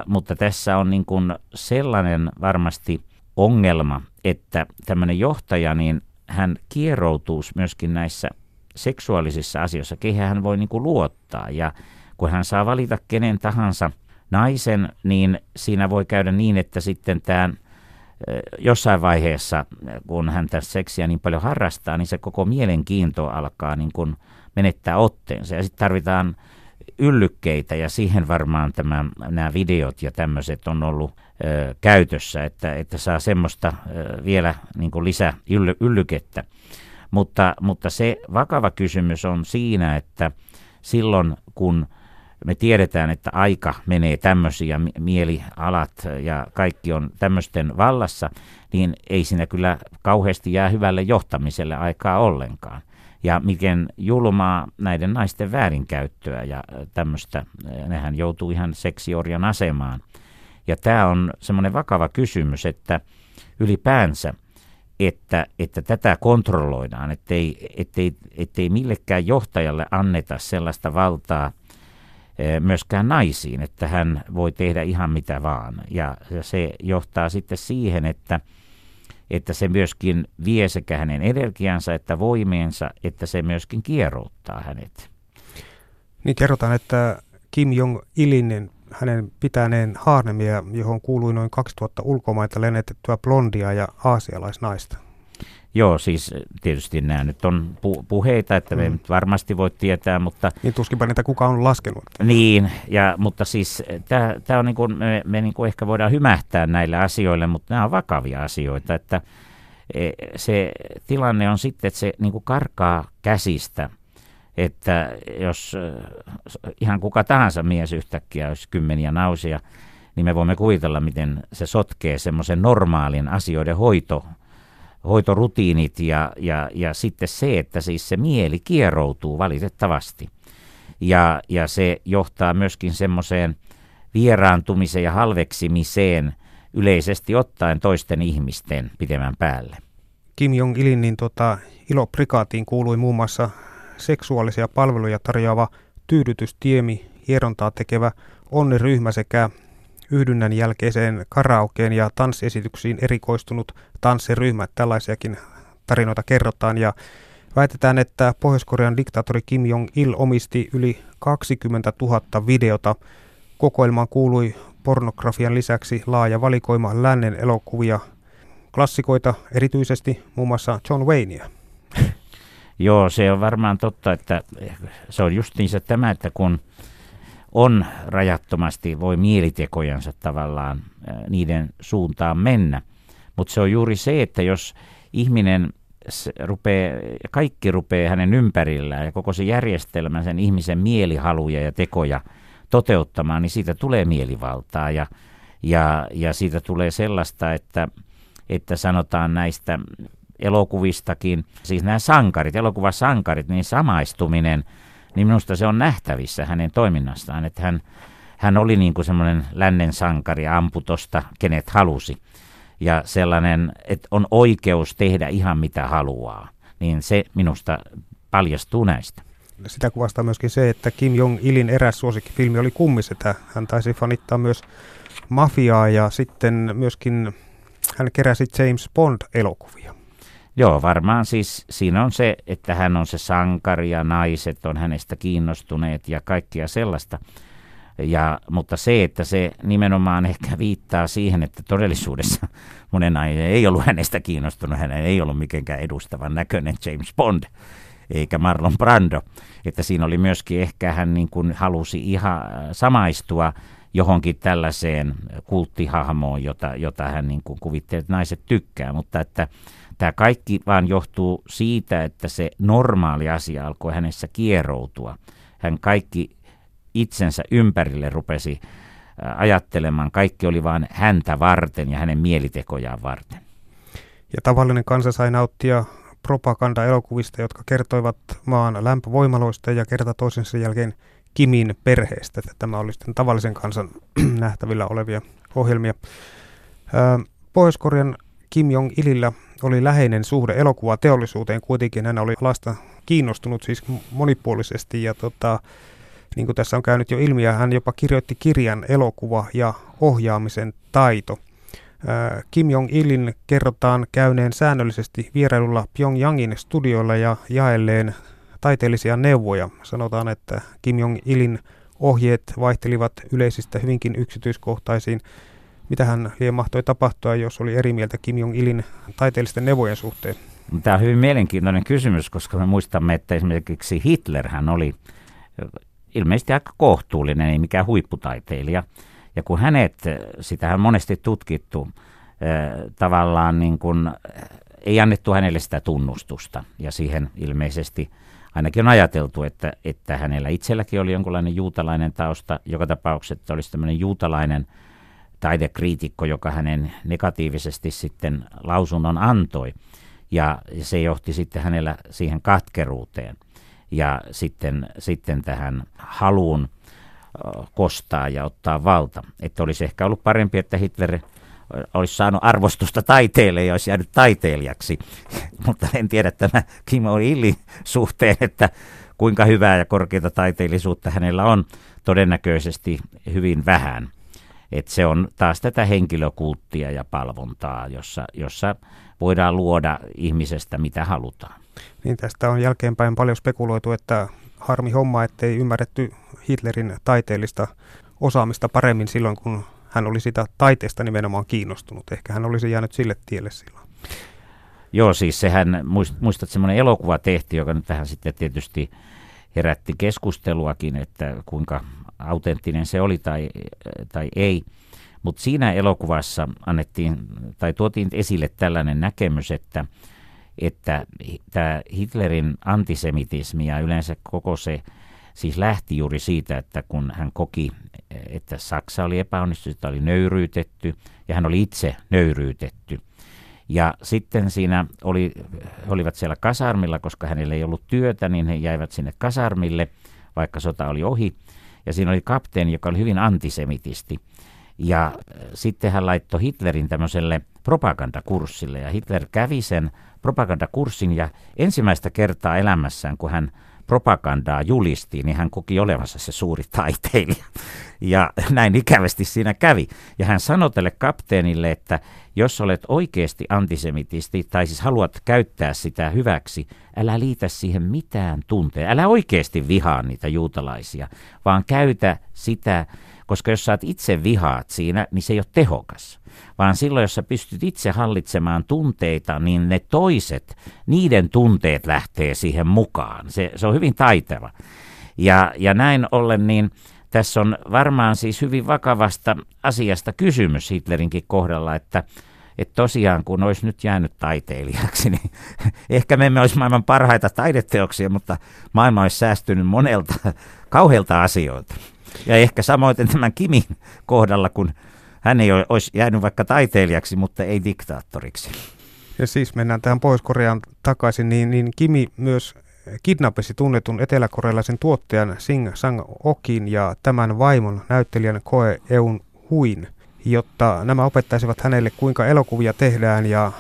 Mutta tässä on niin kuin sellainen varmasti ongelma, että tämmöinen johtaja, niin hän kieroutuu myöskin näissä seksuaalisissa asioissa, kehen hän voi niin kuin luottaa, ja kun hän saa valita kenen tahansa naisen, niin siinä voi käydä niin, että sitten tämä jossain vaiheessa, kun hän tässä seksiä niin paljon harrastaa, niin se koko mielenkiinto alkaa niin kuin menettää otteensa, ja sitten tarvitaan yllykkeitä, ja siihen varmaan nämä videot ja tämmöiset on ollut käytössä, että saa semmoista vielä niin kuin lisää yllykettä. Mutta se vakava kysymys on siinä, että silloin kun me tiedetään, että aika menee tämmöisiä mielialat ja kaikki on tämmöisten vallassa, niin ei siinä kyllä kauheasti jää hyvälle johtamiselle aikaa ollenkaan. Ja miten julmaa näiden naisten väärinkäyttöä ja tämmöistä, nehän joutuu ihan seksiorjan asemaan. Ja tämä on semmoinen vakava kysymys, että ylipäänsä, että tätä kontrolloidaan, ettei millekään johtajalle anneta sellaista valtaa myöskään naisiin, että hän voi tehdä ihan mitä vaan. Ja se johtaa sitten siihen, että se myöskin vie sekä hänen energiansa että voimiensa, että se myöskin kierouttaa hänet. Niin kerrotaan, että Kim Jong-ilin hänen pitäneen haaremia, johon kuului noin 2000 ulkomailta lennätettyä blondia ja aasialaisnaista. Joo, siis tietysti nämä nyt on puheita, että me nyt varmasti voi tietää, mutta... Niin tuskinpä niitä kuka on laskenut. Niin, mutta siis tämä on niin kuin, me niin kuin ehkä voidaan hymähtää näille asioille, mutta nämä on vakavia asioita, että se tilanne on sitten, että se niin kuin karkaa käsistä. Että jos ihan kuka tahansa mies yhtäkkiä olisi kymmeniä nausia, niin me voimme kuvitella, miten se sotkee semmoisen normaalin asioiden hoitorutiinit ja sitten se, että siis se mieli kieroutuu valitettavasti. Ja se johtaa myöskin semmoiseen vieraantumiseen ja halveksimiseen yleisesti ottaen toisten ihmisten pidemmän päälle. Kim Jong-ilin iloprikaatiin kuului muun muassa seksuaalisia palveluja tarjoava tyydytystiemi, hierontaa tekevä onniryhmä sekä yhdynnän jälkeiseen karaokeen ja tanssiesityksiin erikoistunut tanssiryhmä. Tällaisiakin tarinoita kerrotaan, ja väitetään, että Pohjois-Korean diktaattori Kim Jong-il omisti yli 20 000 videota. Kokoelmaan kuului pornografian lisäksi laaja valikoima lännen elokuvia, klassikoita, erityisesti muun muassa John Waynea. Joo, se on varmaan totta, että se on just niin se tämä, että kun on rajattomasti, voi mielitekojansa tavallaan niiden suuntaan mennä. Mutta se on juuri se, että jos ihminen kaikki rupeaa hänen ympärillään ja koko se järjestelmä, sen ihmisen mielihaluja ja tekoja toteuttamaan, niin siitä tulee mielivaltaa ja siitä tulee sellaista, että sanotaan näistä elokuvistakin, siis nämä sankarit, elokuvasankarit, niin samaistuminen, niin minusta se on nähtävissä hänen toiminnastaan, että hän oli niin kuin semmoinen lännen sankari, ampui tuosta kenet halusi. Ja sellainen, että on oikeus tehdä ihan mitä haluaa, niin se minusta paljastuu näistä. Sitä kuvastaa myöskin se, että Kim Jong-ilin eräs suosikkifilmi oli Kummisetä. Hän taisi fanittaa myös mafiaa ja sitten myöskin hän keräsi James Bond-elokuvia. Joo, varmaan siis siinä on se, että hän on se sankari ja naiset on hänestä kiinnostuneet ja kaikkia sellaista. Mutta se, että se nimenomaan ehkä viittaa siihen, että todellisuudessa monen nainen ei ollut hänestä kiinnostunut, hän ei ollut mitenkään edustavan näköinen James Bond eikä Marlon Brando. Että siinä oli myöskin ehkä hän niin kuin halusi ihan samaistua johonkin tällaiseen kulttihahmoon, jota hän niin kuin kuvitteli, että naiset tykkää, mutta että tämä kaikki vaan johtuu siitä, että se normaali asia alkoi hänessä kieroutua. Hän kaikki itsensä ympärille rupesi ajattelemaan. Kaikki oli vain häntä varten ja hänen mielitekojaan varten. Ja tavallinen kansa sai nauttia propagandaelokuvista, jotka kertoivat maan lämpövoimaloista ja kerta toisensa jälkeen Kimin perheestä. Tämä oli sitten tavallisen kansan nähtävillä olevia ohjelmia. Pohjois-Korean Kim Jong-ilillä oli läheinen suhde elokuvateollisuuteen. Kuitenkin hän oli alasta kiinnostunut siis monipuolisesti ja niin kuin tässä on käynyt jo ilmiä, hän jopa kirjoitti kirjan Elokuva ja ohjaamisen taito. Kim Jong-ilin kerrotaan käyneen säännöllisesti vierailulla Pyongyangin studioilla ja jaelleen taiteellisia neuvoja. Sanotaan, että Kim Jong-ilin ohjeet vaihtelivat yleisistä hyvinkin yksityiskohtaisiin. Mitä hän mahtoi tapahtua, jos oli eri mieltä Kim Jong-ilin taiteellisten neuvojen suhteen? Tämä on hyvin mielenkiintoinen kysymys, koska me muistamme, että esimerkiksi Hitlerhän oli ilmeisesti aika kohtuullinen, ei mikään huipputaiteilija. Ja kun sitähän on monesti tutkittu, tavallaan niin kuin, ei annettu hänelle sitä tunnustusta. Ja siihen ilmeisesti ainakin on ajateltu, että hänellä itselläkin oli jonkinlainen juutalainen tausta. Joka tapauksessa olisi tämmöinen juutalainen taidekriitikko, joka hänen negatiivisesti sitten lausunnon antoi. Ja se johti sitten hänellä siihen katkeruuteen. Ja sitten tähän haluun kostaa ja ottaa valta. Että olisi ehkä ollut parempi, että Hitler olisi saanut arvostusta taiteelle ja olisi jäänyt taiteilijaksi. Mutta en tiedä tämä Kim Il-sungin suhteen, että kuinka hyvää ja korkeata taiteellisuutta hänellä on, todennäköisesti hyvin vähän. Että se on taas tätä henkilökulttia ja palvontaa, jossa voidaan luoda ihmisestä mitä halutaan. Niin tästä on jälkeenpäin paljon spekuloitu, että harmi homma, ettei ymmärretty Hitlerin taiteellista osaamista paremmin silloin, kun hän oli sitä taiteesta nimenomaan kiinnostunut. Ehkä hän olisi jäänyt sille tielle silloin. Joo, siis sehän, muistat semmoinen elokuva tehtiin, joka nyt vähän sitten tietysti herätti keskusteluakin, että kuinka autenttinen se oli tai ei. Mutta siinä elokuvassa tuotiin esille tällainen näkemys, että tämä Hitlerin antisemitismi ja yleensä koko se siis lähti juuri siitä, että kun hän koki, että Saksa oli epäonnistunut, oli nöyryytetty ja hän oli itse nöyryytetty. Ja sitten siinä olivat siellä kasarmilla, koska hänellä ei ollut työtä, niin he jäivät sinne kasarmille, vaikka sota oli ohi. Ja siinä oli kapteeni, joka oli hyvin antisemitisti. Ja sitten hän laittoi Hitlerin tämmöiselle propagandakurssille ja Hitler kävi sen propagandakurssin ja ensimmäistä kertaa elämässään, kun hän propagandaa julisti, niin hän koki olevansa se suuri taiteilija ja näin ikävästi siinä kävi. Ja hän sanoi tälle kapteenille, että jos olet oikeasti antisemitisti tai siis haluat käyttää sitä hyväksi, älä liitä siihen mitään tunteja, älä oikeasti vihaa niitä juutalaisia, vaan käytä sitä. Koska jos saat itse vihaat siinä, niin se ei ole tehokas. Vaan silloin, jos sä pystyt itse hallitsemaan tunteita, niin ne toiset, niiden tunteet lähtee siihen mukaan. Se on hyvin taitava. Ja näin ollen niin Tässä on varmaan siis hyvin vakavasta asiasta kysymys Hitlerinkin kohdalla, että tosiaan kun olisi nyt jäänyt taiteilijaksi, niin ehkä me emme olisi maailman parhaita taideteoksia, mutta maailma olisi säästynyt monelta kauheilta asioilta. Ja ehkä samoin tämän Kimin kohdalla, kun hän ei olisi jäänyt vaikka taiteilijaksi, mutta ei diktaattoriksi. Ja siis mennään tähän Pohjois-Koreaan takaisin, niin Kimi myös kidnappasi tunnetun eteläkorealaisen tuottajan Sing Sang-okin ja tämän vaimon näyttelijän Koe Eun Huin, jotta nämä opettaisivat hänelle kuinka elokuvia tehdään, ja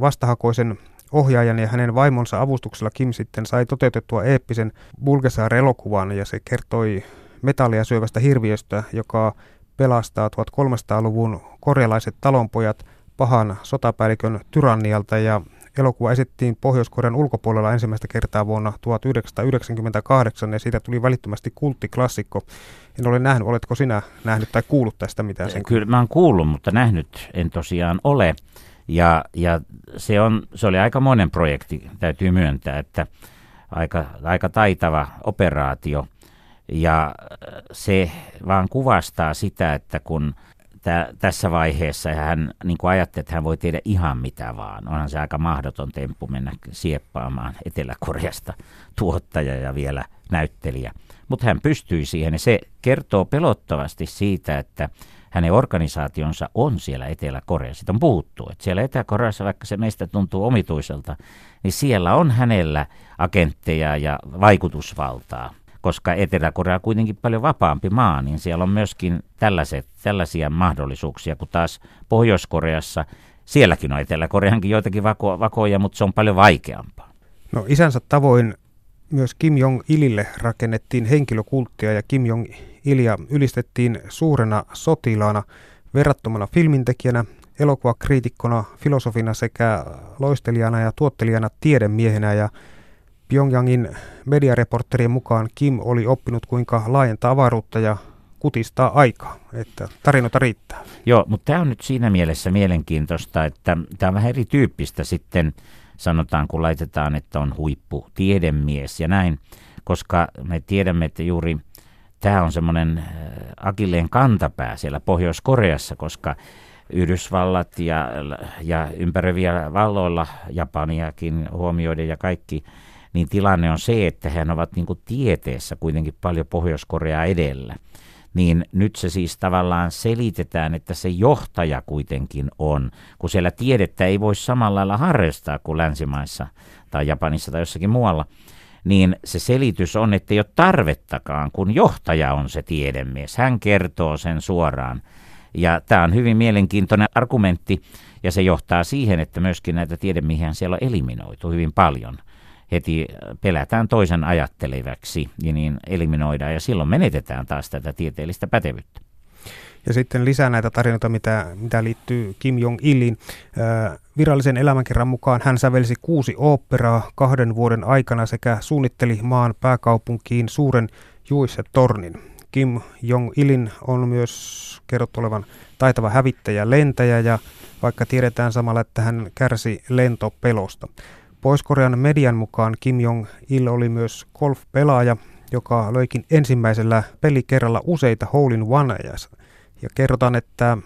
vastahakoisen ohjaajan ja hänen vaimonsa avustuksella Kim sitten sai toteutettua eeppisen Bulgesaar-elokuvan, ja se kertoi metallia syövästä hirviöstä, joka pelastaa 1300-luvun korealaiset talonpojat pahan sotapäällikön tyrannialta, ja elokuva esittiin Pohjois-Korean ulkopuolella ensimmäistä kertaa vuonna 1998, ja siitä tuli välittömästi kulttiklassikko. En ole nähnyt, oletko sinä nähnyt tai kuullut tästä mitään? Kyllä mä oon kuullut, mutta nähnyt en tosiaan ole. Ja se oli aikamoinen projekti, täytyy myöntää, että aika taitava operaatio. Ja se vaan kuvastaa sitä, että kun tässä vaiheessa hän niin kuin ajatteli, että hän voi tehdä ihan mitä vaan. Onhan se aika mahdoton temppu mennä sieppaamaan Etelä-Koreasta tuottaja ja vielä näyttelijä. Mutta hän pystyi siihen, ja se kertoo pelottavasti siitä, että hänen organisaationsa on siellä Etelä-Koreassa. Siitä on puhuttu, että siellä Etelä-Koreassa, vaikka se meistä tuntuu omituiselta, niin siellä on hänellä agentteja ja vaikutusvaltaa. Koska Etelä-Korea on kuitenkin paljon vapaampi maa, niin siellä on myöskin tällaisia mahdollisuuksia, kun taas Pohjois-Koreassa, sielläkin on Etelä-Koreankin joitakin vakoja, mutta se on paljon vaikeampaa. No, isänsä tavoin myös Kim Jong-ilille rakennettiin henkilökulttia, ja Kim Jong-ilia ylistettiin suurena sotilaana, verrattomana filmintekijänä, elokuvakriitikkona, filosofina sekä loistelijana ja tuottelijana tiedemiehenä, ja Pyongyangin mediareportterien mukaan Kim oli oppinut, kuinka laajentaa avaruutta ja kutistaa aikaa, että tarinoita riittää. Joo, mutta tämä on nyt siinä mielessä mielenkiintoista, että tämä on vähän erityyppistä sitten, sanotaan kun laitetaan, että on huippu tiedemies ja näin, koska me tiedämme, että juuri tämä on semmoinen akilleen kantapää siellä Pohjois-Koreassa, koska Yhdysvallat ja ympäröiviä valloilla, Japaniakin huomioiden ja kaikki, niin tilanne on se, että he ovat niin kuin tieteessä kuitenkin paljon Pohjois-Koreaa edellä. Niin nyt se siis tavallaan selitetään, että se johtaja kuitenkin on, kun siellä tiedettä ei voi samalla lailla harrastaa kuin länsimaissa tai Japanissa tai jossakin muualla, niin se selitys on, että ei ole tarvettakaan, kun johtaja on se tiedemies. Hän kertoo sen suoraan. Ja tämä on hyvin mielenkiintoinen argumentti, ja se johtaa siihen, että myöskin näitä tiedemiehiä siellä on eliminoitu hyvin paljon. Heti pelätään toisen ajatteleväksi ja niin eliminoidaan, ja silloin menetetään taas tätä tieteellistä pätevyyttä. Ja sitten lisää näitä tarinoita, mitä liittyy Kim Jong-ilin. Virallisen elämänkerran mukaan hän sävelsi 6 oopperaa 2 vuoden aikana sekä suunnitteli maan pääkaupunkiin suuren juisetornin. Kim Jong-ilin on myös kerrottu olevan taitava hävittäjä lentäjä, ja vaikka tiedetään samalla, että hän kärsi lentopelosta. Pohjois-Korean median mukaan Kim Jong-il oli myös golf-pelaaja, joka löikin ensimmäisellä pelikerralla useita hole-in-oneja. Ja kerrotaan, että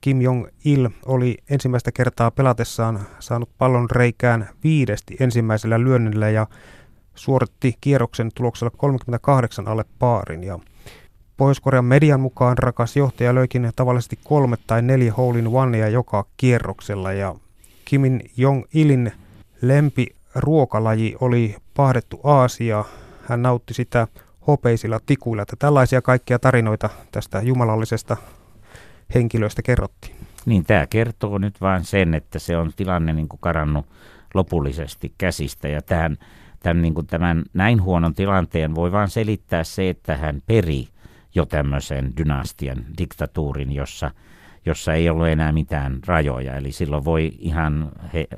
Kim Jong-il oli ensimmäistä kertaa pelatessaan saanut pallon reikään 5 ensimmäisellä lyönnillä ja suoritti kierroksen tuloksella 38 alle paarin. Ja Pohjois-Korean median mukaan rakas johtaja löikin tavallisesti 3 tai 4 hole-in-oneja joka kierroksella, ja Kim Jong-ilin lempiruokalaji oli pahdettu aasia. Hän nautti sitä hopeisilla tikuilla. Tällaisia kaikkia tarinoita tästä jumalallisesta henkilöstä kerrottiin. Niin, tämä kertoo nyt vain sen, että se on tilanne niin kuin karannut lopullisesti käsistä. Ja tämän näin huonon tilanteen voi vain selittää se, että hän peri jo tämmöisen dynastian diktatuurin, jossa ei ollut enää mitään rajoja. Eli silloin voi ihan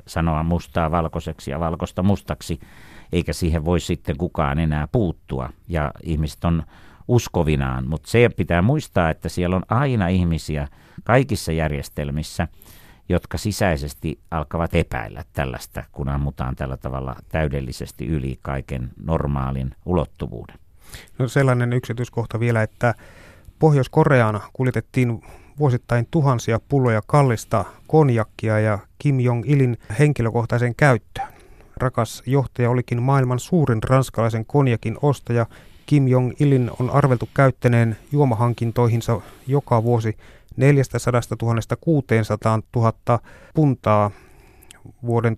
sanoa mustaa valkoiseksi ja valkoista mustaksi, eikä siihen voi sitten kukaan enää puuttua. Ja ihmiset on uskovinaan, mutta se pitää muistaa, että siellä on aina ihmisiä kaikissa järjestelmissä, jotka sisäisesti alkavat epäillä tällaista, kun ammutaan tällä tavalla täydellisesti yli kaiken normaalin ulottuvuuden. No, sellainen yksityiskohta vielä, että Pohjois-Koreaan kuljetettiin vuosittain tuhansia pulloja kallista konjakkia ja Kim Jong-ilin henkilökohtaiseen käyttöön. Rakas johtaja olikin maailman suurin ranskalaisen konjakin ostaja. Kim Jong-ilin on arveltu käyttäneen juomahankintoihinsa joka vuosi 400 000 600 000 puntaa vuoden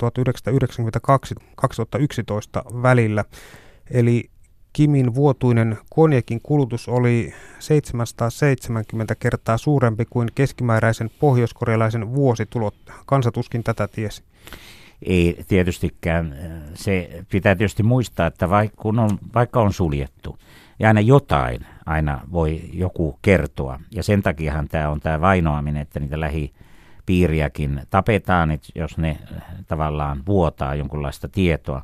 1992-2011 välillä. Eli Kimin vuotuinen konjakin kulutus oli 770 kertaa suurempi kuin keskimääräisen pohjoiskorealaisen vuositulot. Kansa tuskin tätä tiesi. Ei tietystikään. Se pitää tietysti muistaa, että vaikka on suljettu ja aina jotain aina voi joku kertoa. Ja sen takiahan tämä on tämä vainoaminen, että niitä lähipiiriäkin tapetaan, että jos ne tavallaan vuotaa jonkunlaista tietoa.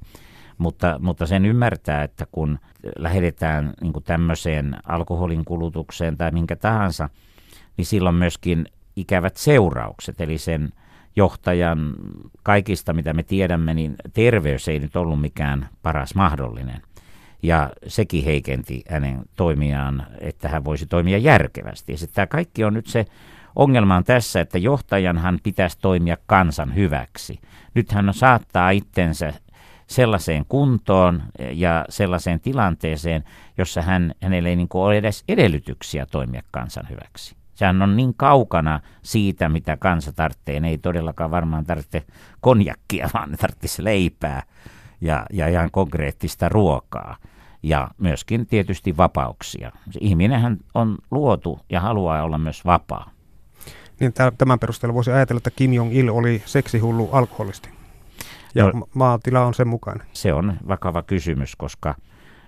Mutta sen ymmärtää, että kun lähdetään niin kuin tämmöiseen alkoholin kulutukseen tai minkä tahansa, niin silloin myöskin ikävät seuraukset. Eli sen johtajan kaikista, mitä me tiedämme, niin terveys ei nyt ollut mikään paras mahdollinen. Ja sekin heikenti hänen toimiaan, että hän voisi toimia järkevästi. Ja sitten tämä kaikki on nyt se ongelma on tässä, että johtajanhan pitäisi toimia kansan hyväksi. Nyt hän saattaa itsensä sellaiseen kuntoon ja sellaiseen tilanteeseen, jossa hänellä ei niin kuin ole edes edellytyksiä toimia kansan hyväksi. Sehän on niin kaukana siitä, mitä kansa tarvitsee. Ne ei todellakaan varmaan tarvitse konjakkia, vaan ne tarvitsisi leipää ja ihan konkreettista ruokaa. Ja myöskin tietysti vapauksia. Ihminenhän on luotu ja haluaa olla myös vapaa. Niin tämän perusteella voisi ajatella, että Kim Jong-il oli seksihullu alkoholisti. Ja maatila on sen mukainen. Se on vakava kysymys,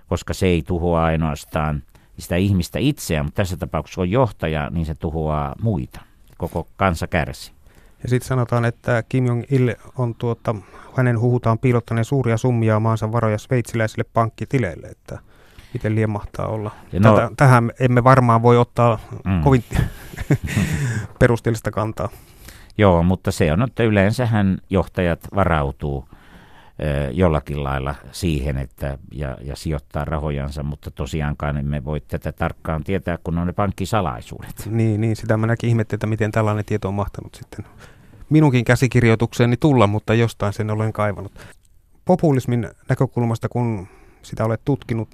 koska se ei tuhoa ainoastaan sitä ihmistä itseään, mutta tässä tapauksessa on johtaja, niin se tuhoaa muita. Koko kansa kärsii. Ja sitten sanotaan, että Kim Jong-il on hänen huhutaan piilottaneen suuria summia maansa varoja sveitsiläisille pankkitileille, että miten liemahtaa olla. No, tähän emme varmaan voi ottaa kovin perusteellista kantaa. Joo, mutta se on, että yleensähän johtajat varautuu jollakin lailla siihen, että ja sijoittaa rahojansa, mutta tosiaankaan emme voi tätä tarkkaan tietää, kun on ne pankkisalaisuudet. Niin, sitä mä näkin ihmettä, että miten tällainen tieto on mahtanut sitten minunkin käsikirjoitukseeni tulla, mutta jostain sen olen kaivannut. Populismin näkökulmasta, kun sitä olet tutkinut,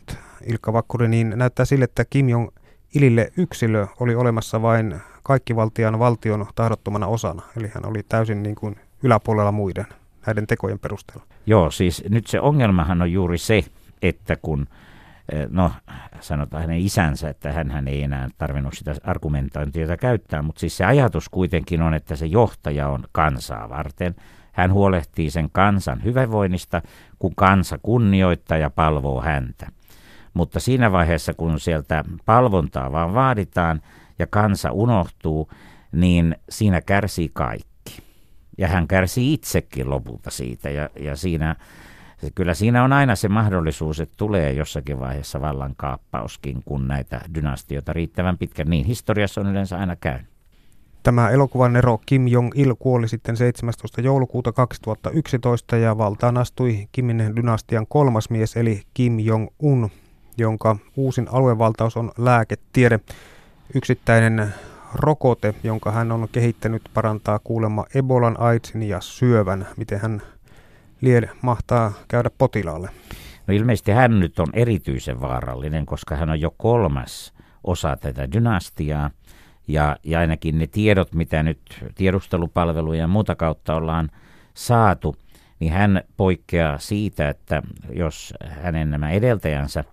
Ilkka Vakkuri, niin näyttää sille, että Kim Jong-ilille yksilö oli olemassa vain kaikkivaltiaan valtion tahdottomana osana, eli hän oli täysin niin kuin yläpuolella muiden näiden tekojen perusteella. Joo, siis nyt se ongelmahan on juuri se, että kun, sanotaan hänen isänsä, että hän ei enää tarvinnut sitä argumentointia käyttää, mutta siis se ajatus kuitenkin on, että se johtaja on kansaa varten. Hän huolehtii sen kansan hyvinvoinnista, kun kansa kunnioittaa ja palvoo häntä. Mutta siinä vaiheessa, kun sieltä palvontaa vaan vaaditaan ja kansa unohtuu, niin siinä kärsii kaikki. Ja hän kärsii itsekin lopulta siitä ja kyllä siinä on aina se mahdollisuus, että tulee jossakin vaiheessa vallankaappauskin, kun näitä dynastioita riittävän pitkän. Niin historiassa on yleensä aina käynyt. Tämä elokuvan ero Kim Jong-il kuoli sitten 17. joulukuuta 2011 ja valtaan astui Kimin dynastian kolmas mies eli Kim Jong-un, jonka uusin aluevaltaus on lääketiede. Yksittäinen rokote, jonka hän on kehittänyt, parantaa kuulemma Ebolan, AIDSin ja syövän. Miten hän mahtaa käydä potilaalle? No ilmeisesti hän nyt on erityisen vaarallinen, koska hän on jo kolmas osa tätä dynastiaa. Ja ainakin ne tiedot, mitä nyt tiedustelupalveluja ja muuta kautta ollaan saatu, niin hän poikkeaa siitä, että jos hänen nämä edeltäjänsä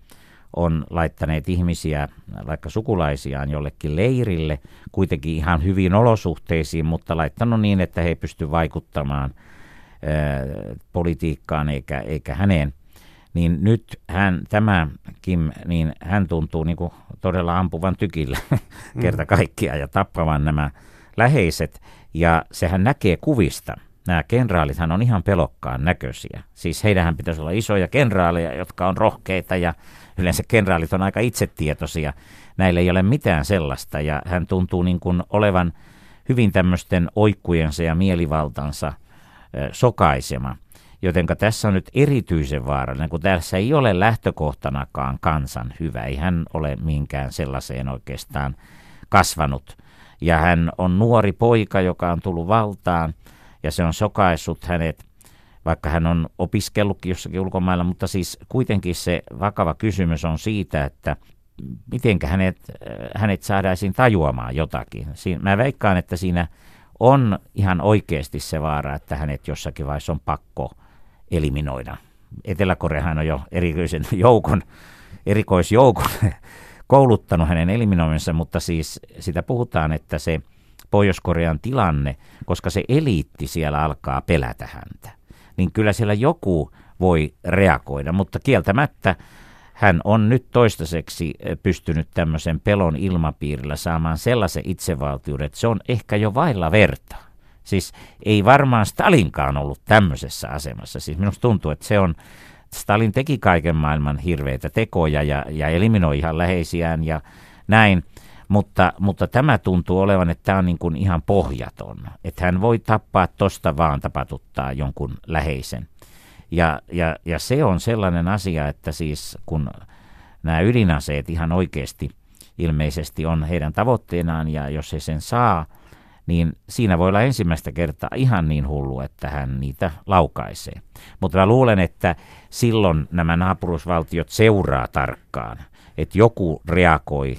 on laittaneet ihmisiä, vaikka sukulaisiaan jollekin leirille, kuitenkin ihan hyvin olosuhteisiin, mutta laittanut niin, että he ei pysty vaikuttamaan politiikkaan eikä häneen. Niin nyt tämä Kim tuntuu niin kuin todella ampuvan tykillä kerta kaikkiaan ja tappavan nämä läheiset. Ja sehän näkee kuvista. Nämä kenraalithan on ihan pelokkaan näköisiä. Siis heidähän pitäisi olla isoja kenraaleja, jotka on rohkeita ja yleensä kenraalit on aika itsetietoisia. Näillä ei ole mitään sellaista ja hän tuntuu niin kuin olevan hyvin tämmöisten oikkujensa ja mielivaltansa sokaisema. Jotenka tässä on nyt erityisen vaarallinen, kun tässä ei ole lähtökohtanakaan kansan hyvä. Ei hän ole minkään sellaiseen oikeastaan kasvanut. Ja hän on nuori poika, joka on tullut valtaan ja se on sokaissut hänet, vaikka hän on opiskellutkin jossakin ulkomailla. Mutta siis kuitenkin se vakava kysymys on siitä, että miten hänet saadaisiin tajuamaan jotakin. Mä veikkaan, että siinä on ihan oikeasti se vaara, että hänet jossakin vaiheessa on pakko eliminoida. Etelä-Koreahan on jo erikoisjoukon kouluttanut hänen eliminoimensa, mutta siis sitä puhutaan, että se Pohjois-Korean tilanne, koska se eliitti siellä alkaa pelätä häntä, niin kyllä siellä joku voi reagoida, mutta kieltämättä hän on nyt toistaiseksi pystynyt tämmöisen pelon ilmapiirillä saamaan sellaisen itsevaltiuden, että se on ehkä jo vailla verta. Siis ei varmaan Stalinkaan ollut tämmöisessä asemassa. Siis minusta tuntuu, että Stalin teki kaiken maailman hirveitä tekoja ja eliminoi ihan läheisiään ja näin. Mutta tämä tuntuu olevan, että tämä on niin kuin ihan pohjaton. Että hän voi tappaa tosta vaan, tapatuttaa jonkun läheisen. Ja se on sellainen asia, että siis kun nämä ydinaseet ihan oikeasti ilmeisesti on heidän tavoitteenaan ja jos he sen saa, niin siinä voi olla ensimmäistä kertaa ihan niin hullu, että hän niitä laukaisee. Mutta mä luulen, että silloin nämä naapurusvaltiot seuraa tarkkaan, että joku reagoi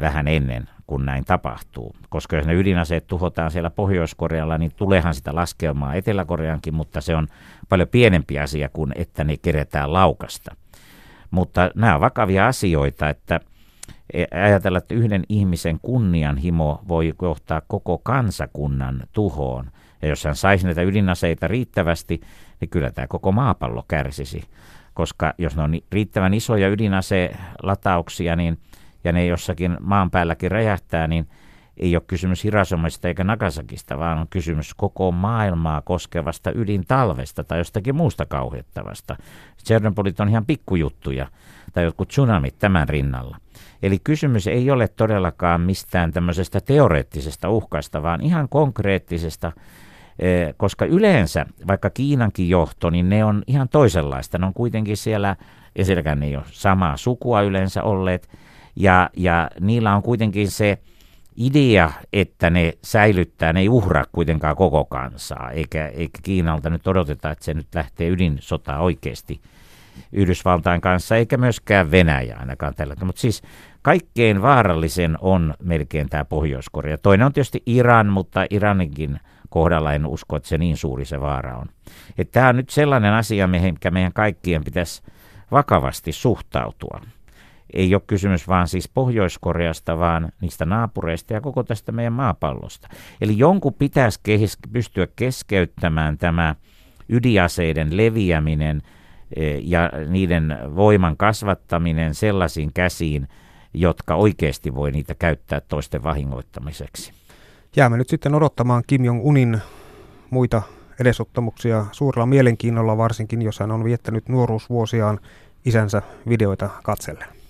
vähän ennen kun näin tapahtuu. Koska jos ne ydinaseet tuhotaan siellä Pohjois-Korealla, niin tuleehan sitä laskelmaa Etelä-Koreankin, mutta se on paljon pienempi asia kuin että ne keretään laukasta. Mutta nämä on vakavia asioita, että ajatella, että yhden ihmisen kunnianhimo voi johtaa koko kansakunnan tuhoon. Ja jos hän saisi näitä ydinaseita riittävästi, niin kyllä tämä koko maapallo kärsisi. Koska jos ne on riittävän isoja ydinaselatauksia, niin ja ne jossakin maan päälläkin räjähtää, niin ei ole kysymys Hirasomasta eikä Nagasakista, vaan on kysymys koko maailmaa koskevasta ydintalvesta tai jostakin muusta kauhettavasta. Tsernobylit on ihan pikkujuttuja tai jotkut tsunamit tämän rinnalla. Eli kysymys ei ole todellakaan mistään tämmöisestä teoreettisesta uhkasta, vaan ihan konkreettisesta, koska yleensä, vaikka Kiinankin johto, niin ne on ihan toisenlaista. Ne on kuitenkin siellä, ja sielläkään ne ei ole samaa sukua yleensä olleet, ja niillä on kuitenkin se idea, että ne säilyttää, ne ei uhraa kuitenkaan koko kansaa, eikä Kiinalta nyt odoteta, että se nyt lähtee ydinsotaan oikeasti Yhdysvaltain kanssa, eikä myöskään Venäjä ainakaan tällä. Mutta siis kaikkein vaarallisen on melkein tämä Pohjois-Korea. Toinen on tietysti Iran, mutta Iraninkin kohdalla en usko, että se niin suuri se vaara on. Että tämä on nyt sellainen asia, mikä meidän kaikkien pitäisi vakavasti suhtautua. Ei ole kysymys vaan siis Pohjois-Koreasta, vaan niistä naapureista ja koko tästä meidän maapallosta. Eli jonkun pitäisi pystyä keskeyttämään tämä ydinaseiden leviäminen ja niiden voiman kasvattaminen sellaisiin käsiin, jotka oikeasti voi niitä käyttää toisten vahingoittamiseksi. Jäämme nyt sitten odottamaan Kim Jong-unin muita edesottamuksia suurella mielenkiinnolla, varsinkin jos hän on viettänyt nuoruusvuosiaan isänsä videoita katsellen.